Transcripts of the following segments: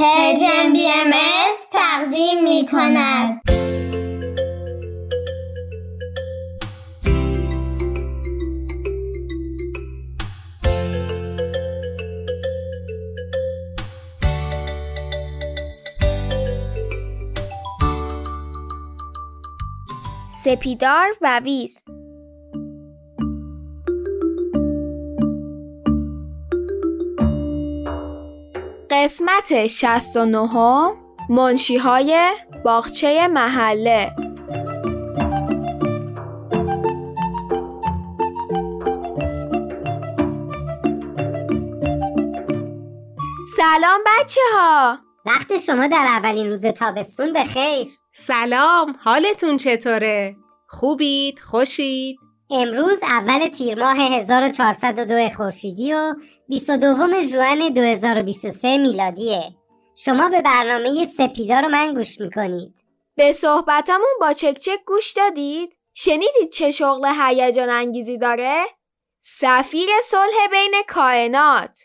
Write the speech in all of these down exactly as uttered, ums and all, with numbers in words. پرژن بی ام اس تقدیم می کند. سپیدار و ویز. قسمت شصت و نه، منشی‌های باغچه محله. سلام بچه‌ها. وقت شما در اولین روز تابستون بخیر. سلام، حالتون چطوره؟ خوبید؟ خوشید؟ امروز اول تیر ماه هزار و چهارصد و دو خورشیدی و بیست و دوم ژوئن دو هزار و بیست و سه میلادیه. شما به برنامه سپیدار رو من گوش میکنید. به صحبتمون با چکچک گوش دادید؟ شنیدید چه شغل هیجان انگیزی داره؟ سفیر صلح بین کائنات.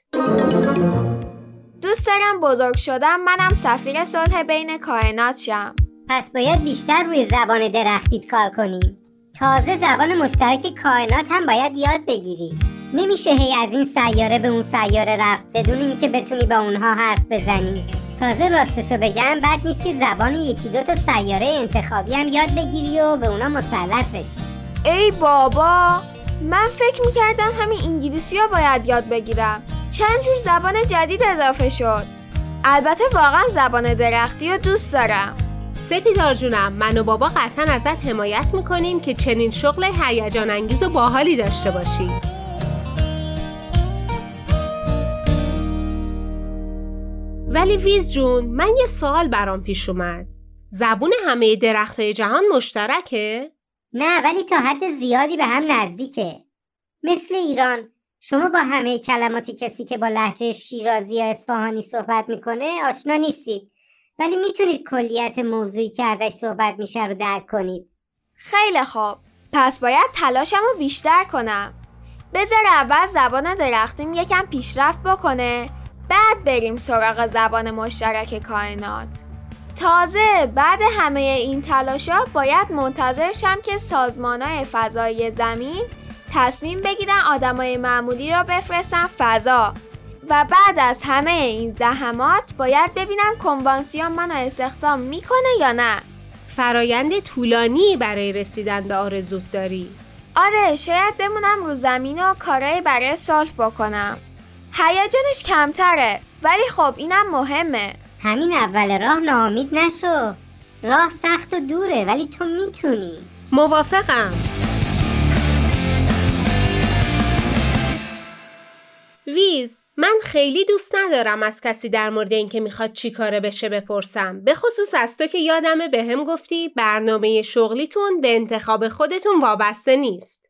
دوست دارم بزرگ شدم منم سفیر صلح بین کائنات شم. پس باید بیشتر روی زبان درختی کار کنیم. تازه زبان مشترک کائنات هم باید یاد بگیری. نمیشه هی از این سیاره به اون سیاره رفت بدون اینکه بتونی با اونها حرف بزنی. تازه راستشو بگم بد نیست که زبان یکی دو تا سیاره انتخابی هم یاد بگیری و به اونا مسلط بشی. ای بابا، من فکر میکردم همین انگلیسی ها باید یاد بگیرم. چند جور زبان جدید اضافه شد. البته واقعا زبان درختی رو دوست دارم. سپیدار جونم، من و بابا قطعاً ازت حمایت میکنیم که چنین شغل هیجان انگیز و باحالی داشته باشی. ولی ویز جون، من یه سوال برام پیش اومد. زبون همه درختای جهان مشترکه؟ نه، ولی تا حد زیادی به هم نزدیکه. مثل ایران، شما با همه کلماتی کسی که با لهجه شیرازی یا اصفهانی صحبت میکنه آشنا نیستید. ولی میتونید کلیت موضوعی که ازش صحبت میشه رو درک کنید. خیلی خوب، پس باید تلاشم رو بیشتر کنم. بذار اول زبان درختیم یکم پیشرفت بکنه، بعد بریم سراغ زبان مشترک کائنات. تازه بعد همه این تلاشا باید منتظر شم که سازمان های فضای زمین تصمیم بگیرن آدمای معمولی رو بفرستن فضا. و بعد از همه این زحمات باید ببینم کنوانسیون منو استخدام میکنه یا نه. فرایند طولانی برای رسیدن به آرزوت داری. آره، شاید بمونم رو زمین و کارایی برای صلح بکنم. هیجانش کمتره، ولی خب اینم مهمه. همین اول راه ناامید نشو. راه سخت و دوره، ولی تو میتونی. موافقم. ویز، من خیلی دوست ندارم از کسی در مورد این که میخواد چی کاره بشه بپرسم، به خصوص از تو که یادمه به هم گفتی برنامه شغلیتون به انتخاب خودتون وابسته نیست.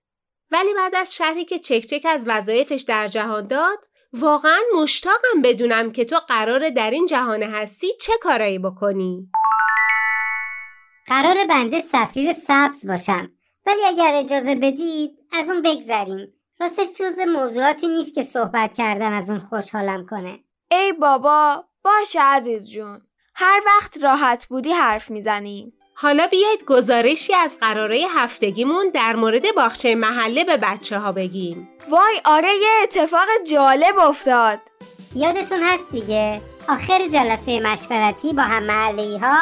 ولی بعد از شرحی که چکچک از وظایفش در جهان داد، واقعا مشتاقم بدونم که تو قراره در این جهان هستی چه کارایی بکنی؟ قراره بنده سفیر سبز باشم، ولی اگر اجازه بدید از اون بگذریم. راستش جز موضوعاتی نیست که صحبت کردن از اون خوشحالم کنه. ای بابا، باشه عزیز جون، هر وقت راحت بودی حرف میزنیم. حالا بیایید گزارشی از قراره هفتگیمون در مورد باغچه محله به بچه ها بگیم. وای آره، یه اتفاق جالب افتاد. یادتون هست دیگه، آخر جلسه مشورتی با هم محله‌ای ها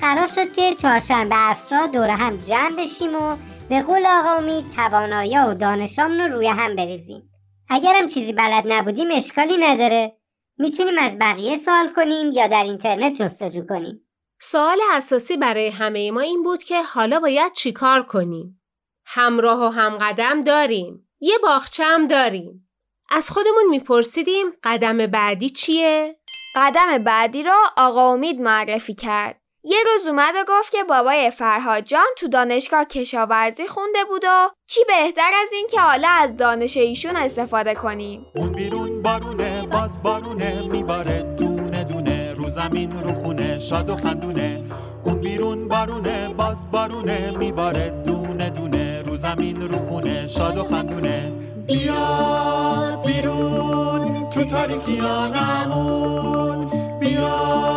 قرار شد که چهارشنبه عصرها دور هم جمع بشیم و به قول آقا امید توانایا و دانشامون رو روی هم بریزیم. اگرم چیزی بلد نبودیم اشکالی نداره. میتونیم از بقیه سوال کنیم یا در اینترنت جستجو کنیم. سوال اساسی برای همه ما این بود که حالا باید چی کار کنیم؟ همراه و همقدم داریم. یه باغچه هم داریم. از خودمون میپرسیدیم قدم بعدی چیه؟ قدم بعدی رو آقا امید معرفی کرد. یه روز اومد و گفت که بابای فرهاد جان تو دانشگاه کشاورزی خونده بود و چی بهتر از این که حالا از دانش ایشون استفاده کنیم. اون بیرون بارونه باز بارونه، میباره دونه دونه رو زمین رو خونه شاد و خندونه. اون بیرون بارونه باز بارونه، میباره دونه دونه رو زمین رو خونه شاد و خندونه. بیا بیرون تو تاریکی آنمون، بیا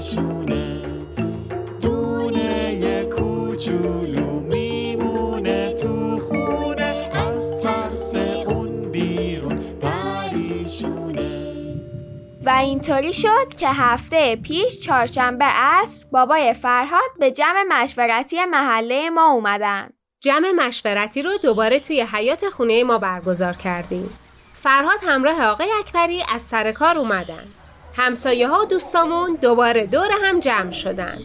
میشونه، دونه یه کوچولو میمونه تو خونه، از ترس اون بیرون پریشونه. و اینطوری شد که هفته پیش چهارشنبه عصر بابای فرهاد به جمع مشورتی محله ما اومدن. جمع مشورتی رو دوباره توی حیات خونه ما برگزار کردیم. فرهاد همراه آقای اکبری از سر کار اومدن. همسایه ها و دوستامون دوباره دور هم جمع شدن.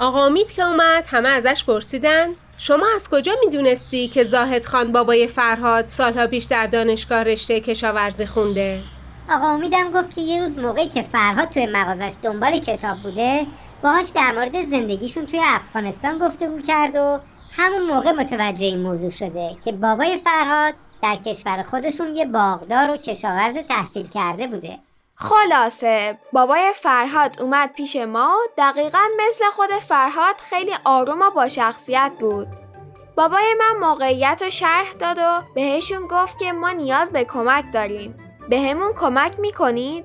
آقا امید که اومد همه ازش پرسیدن شما از کجا میدونستی که زاهد خان بابای فرهاد سالها پیش در دانشگاه رشته کشاورزی خونده؟ آقا امیدم گفت که یه روز موقعی که فرهاد توی مغازش دنبال کتاب بوده باهاش در مورد زندگیشون توی افغانستان گفتگو کرد و همون موقع متوجه این موضوع شده که بابای فرهاد در کشور خودشون یه باغدار و کشاورز تحصیل کرده بوده. خلاصه بابای فرهاد اومد پیش ما، دقیقاً مثل خود فرهاد خیلی آروم و با شخصیت بود. بابای من موقعیت رو شرح داد و بهشون گفت که ما نیاز به کمک داریم، به همون کمک میکنید؟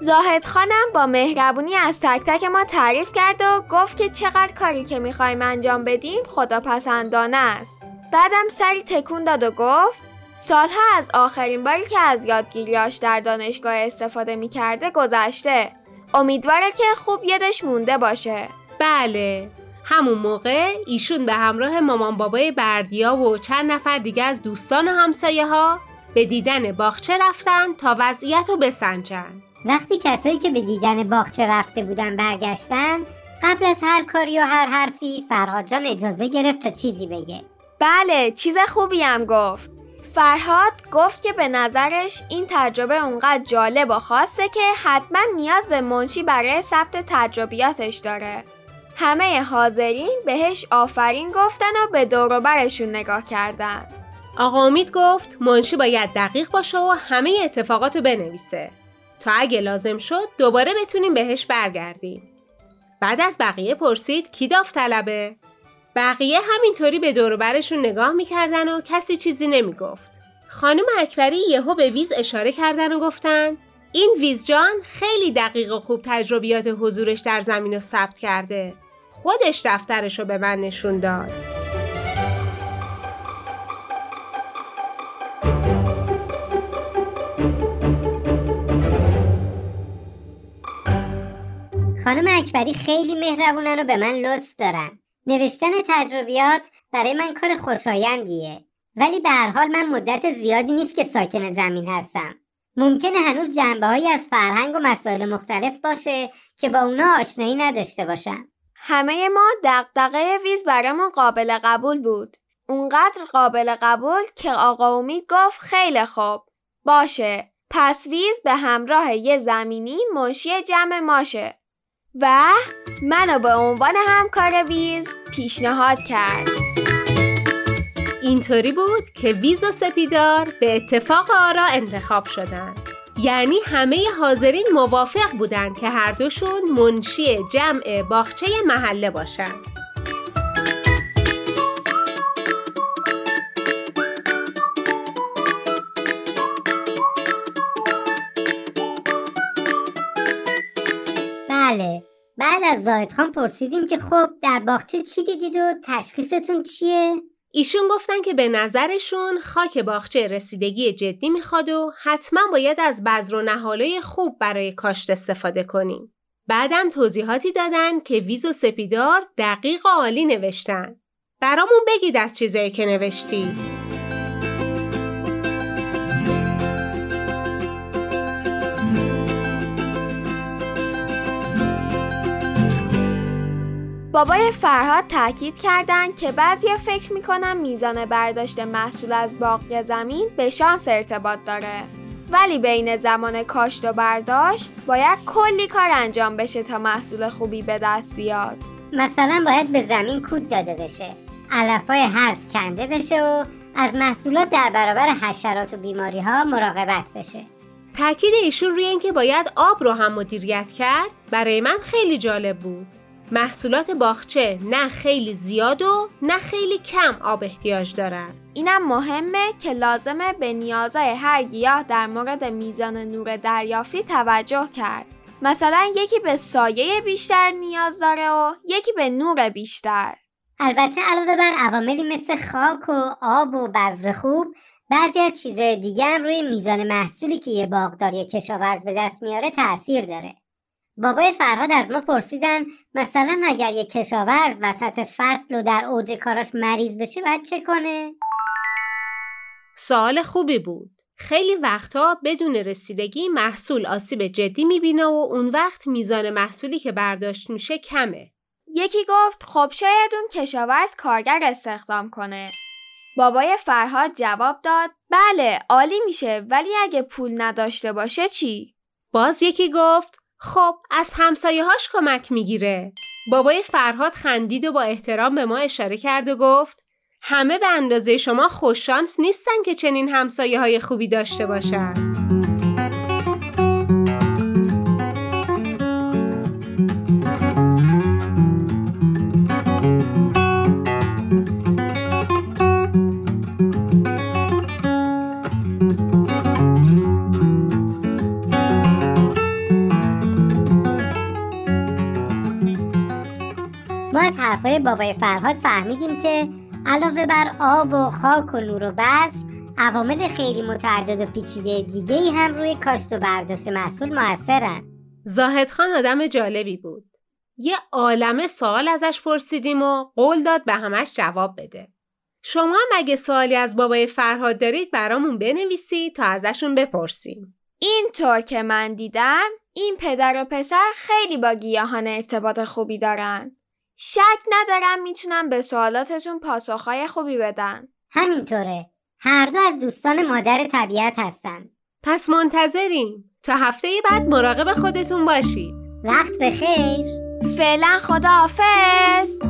زاهد خانم با مهربونی از تک تک ما تعریف کرد و گفت که چقدر کاری که میخوایم انجام بدیم خداپسندانه است. بعدم سری تکون داد و گفت سالها از آخرین باری که از یادگیریاش در دانشگاه استفاده میکرده گذشته، امیدواره که خوب یادش مونده باشه. بله، همون موقع ایشون به همراه مامان بابای بردیا و چند نفر دیگه از دوستان و همسایه ها به دیدن باغچه رفتن تا وضعیت رو بسنجن. وقتی کسایی که به دیدن باغچه رفته بودن برگشتن، قبل از هر کاری و هر حرفی فرهاد جان اجازه گرفت تا چیزی بگه. بله، چیز خوبی هم گفت. فرهاد گفت که به نظرش این تجربه اونقدر جالب و خاصه که حتما نیاز به منشی برای ثبت تجربیاتش داره. همه حاضرین بهش آفرین گفتن و به دور و برشون نگاه کردن. آقا امید گفت منشی باید دقیق باشه و همه اتفاقاتو بنویسه تا اگه لازم شد دوباره بتونیم بهش برگردیم. بعد از بقیه پرسید کی داوطلبه؟ بقیه همینطوری به دور و برشون نگاه میکردن و کسی چیزی نمیگفت. خانم اکبری یهو به ویز اشاره کردن و گفتن این ویز جان خیلی دقیق و خوب تجربیات حضورش در زمین رو ثبت کرده. خودش دفترشو به من نشون داد. خانم اکبری خیلی مهربونن و به من لطف دارن. نوشتن تجربیات برای من کار خوشایندیه، ولی به هر حال من مدت زیادی نیست که ساکن زمین هستم. ممکنه هنوز جنبه‌هایی از فرهنگ و مسائل مختلف باشه که با اونا آشنایی نداشته باشم. همه ما دغدغه ویز برامون قابل قبول بود. اونقدر قابل قبول که آقا امید گفت خیلی خوب. باشه، پس ویز به همراه یه زمینی منشی جمع ماشه. و منو به عنوان همکار ویز پیشنهاد کرد. اینطوری بود که ویز و سپیدار به اتفاق آرا انتخاب شدن. یعنی همه حاضرین موافق بودن که هر دوشون منشی جمع باغچه محله باشن. بله، بعد از زاهد خان پرسیدیم که خب در باغچه چی دیدید و تشخیصتون چیه؟ ایشون گفتن که به نظرشون خاک باغچه رسیدگی جدی میخواد و حتما باید از بذر و نهاله خوب برای کاشت استفاده کنیم. بعدم توضیحاتی دادن که ویز و سپیدار دقیق و عالی نوشتن. برامون بگید از چیزایی که نوشتی. بابای فرهاد تاکید کردن که بعضیا فکر میکنن میزان برداشت محصول از باغ زمین به شانس ارتباط داره، ولی بین زمان کاشت و برداشت باید کلی کار انجام بشه تا محصول خوبی به دست بیاد. مثلا باید به زمین کود داده بشه، علف‌های هرز کنده بشه و از محصولات در برابر حشرات و بیماری ها مراقبت بشه. تاکید ایشون روی اینکه باید آب رو هم مدیریت کرد برای من خیلی جالب بود. محصولات باغچه نه خیلی زیاد و نه خیلی کم آب احتیاج دارن. اینم مهمه که لازمه به نیازهای هر گیاه در مورد میزان نور دریافتی توجه کرد. مثلا یکی به سایه بیشتر نیاز داره و یکی به نور بیشتر. البته علاوه بر عواملی مثل خاک و آب و بذر خوب، بعضی از چیزهای دیگه هم روی میزان محصولی که یه باغدار یا کشاورز به دست میاره تأثیر داره. بابای فرهاد از ما پرسیدن مثلا اگر یه کشاورز وسط فصل و در اوج کاراش مریض بشه باید چه کنه؟ سوال خوبی بود. خیلی وقتها بدون رسیدگی محصول آسیب جدی میبینه و اون وقت میزان محصولی که برداشت میشه کمه. یکی گفت خب شاید اون کشاورز کارگر استخدام کنه. بابای فرهاد جواب داد بله عالی میشه، ولی اگه پول نداشته باشه چی؟ باز یکی گفت خب از همسایه‌هاش کمک میگیره. بابای فرهاد خندید و با احترام به ما اشاره کرد و گفت همه به اندازه شما خوششانس نیستن که چنین همسایه‌های خوبی داشته باشن. ما از حرفای بابای فرهاد فهمیدیم که علاوه بر آب و خاک و نور و بذر، عوامل خیلی متعدد و پیچیده دیگه‌ای هم روی کاشت و برداشت محصول موثرن. زاهد خان آدم جالبی بود. یه عالمه سوال ازش پرسیدیم و قول داد به همش جواب بده. شما هم اگه سوالی از بابای فرهاد دارید برامون بنویسید تا ازشون بپرسیم. اینطور که من دیدم، این پدر و پسر خیلی با گیاهان ارتباط خوبی دارن. شک ندارم میتونم به سوالاتتون پاسخهای خوبی بدن. همینطوره. هر دو از دوستان مادر طبیعت هستن. پس منتظریم. تا هفته بعد مراقب خودتون باشید. وقت بخیر. فعلا خداحافظ.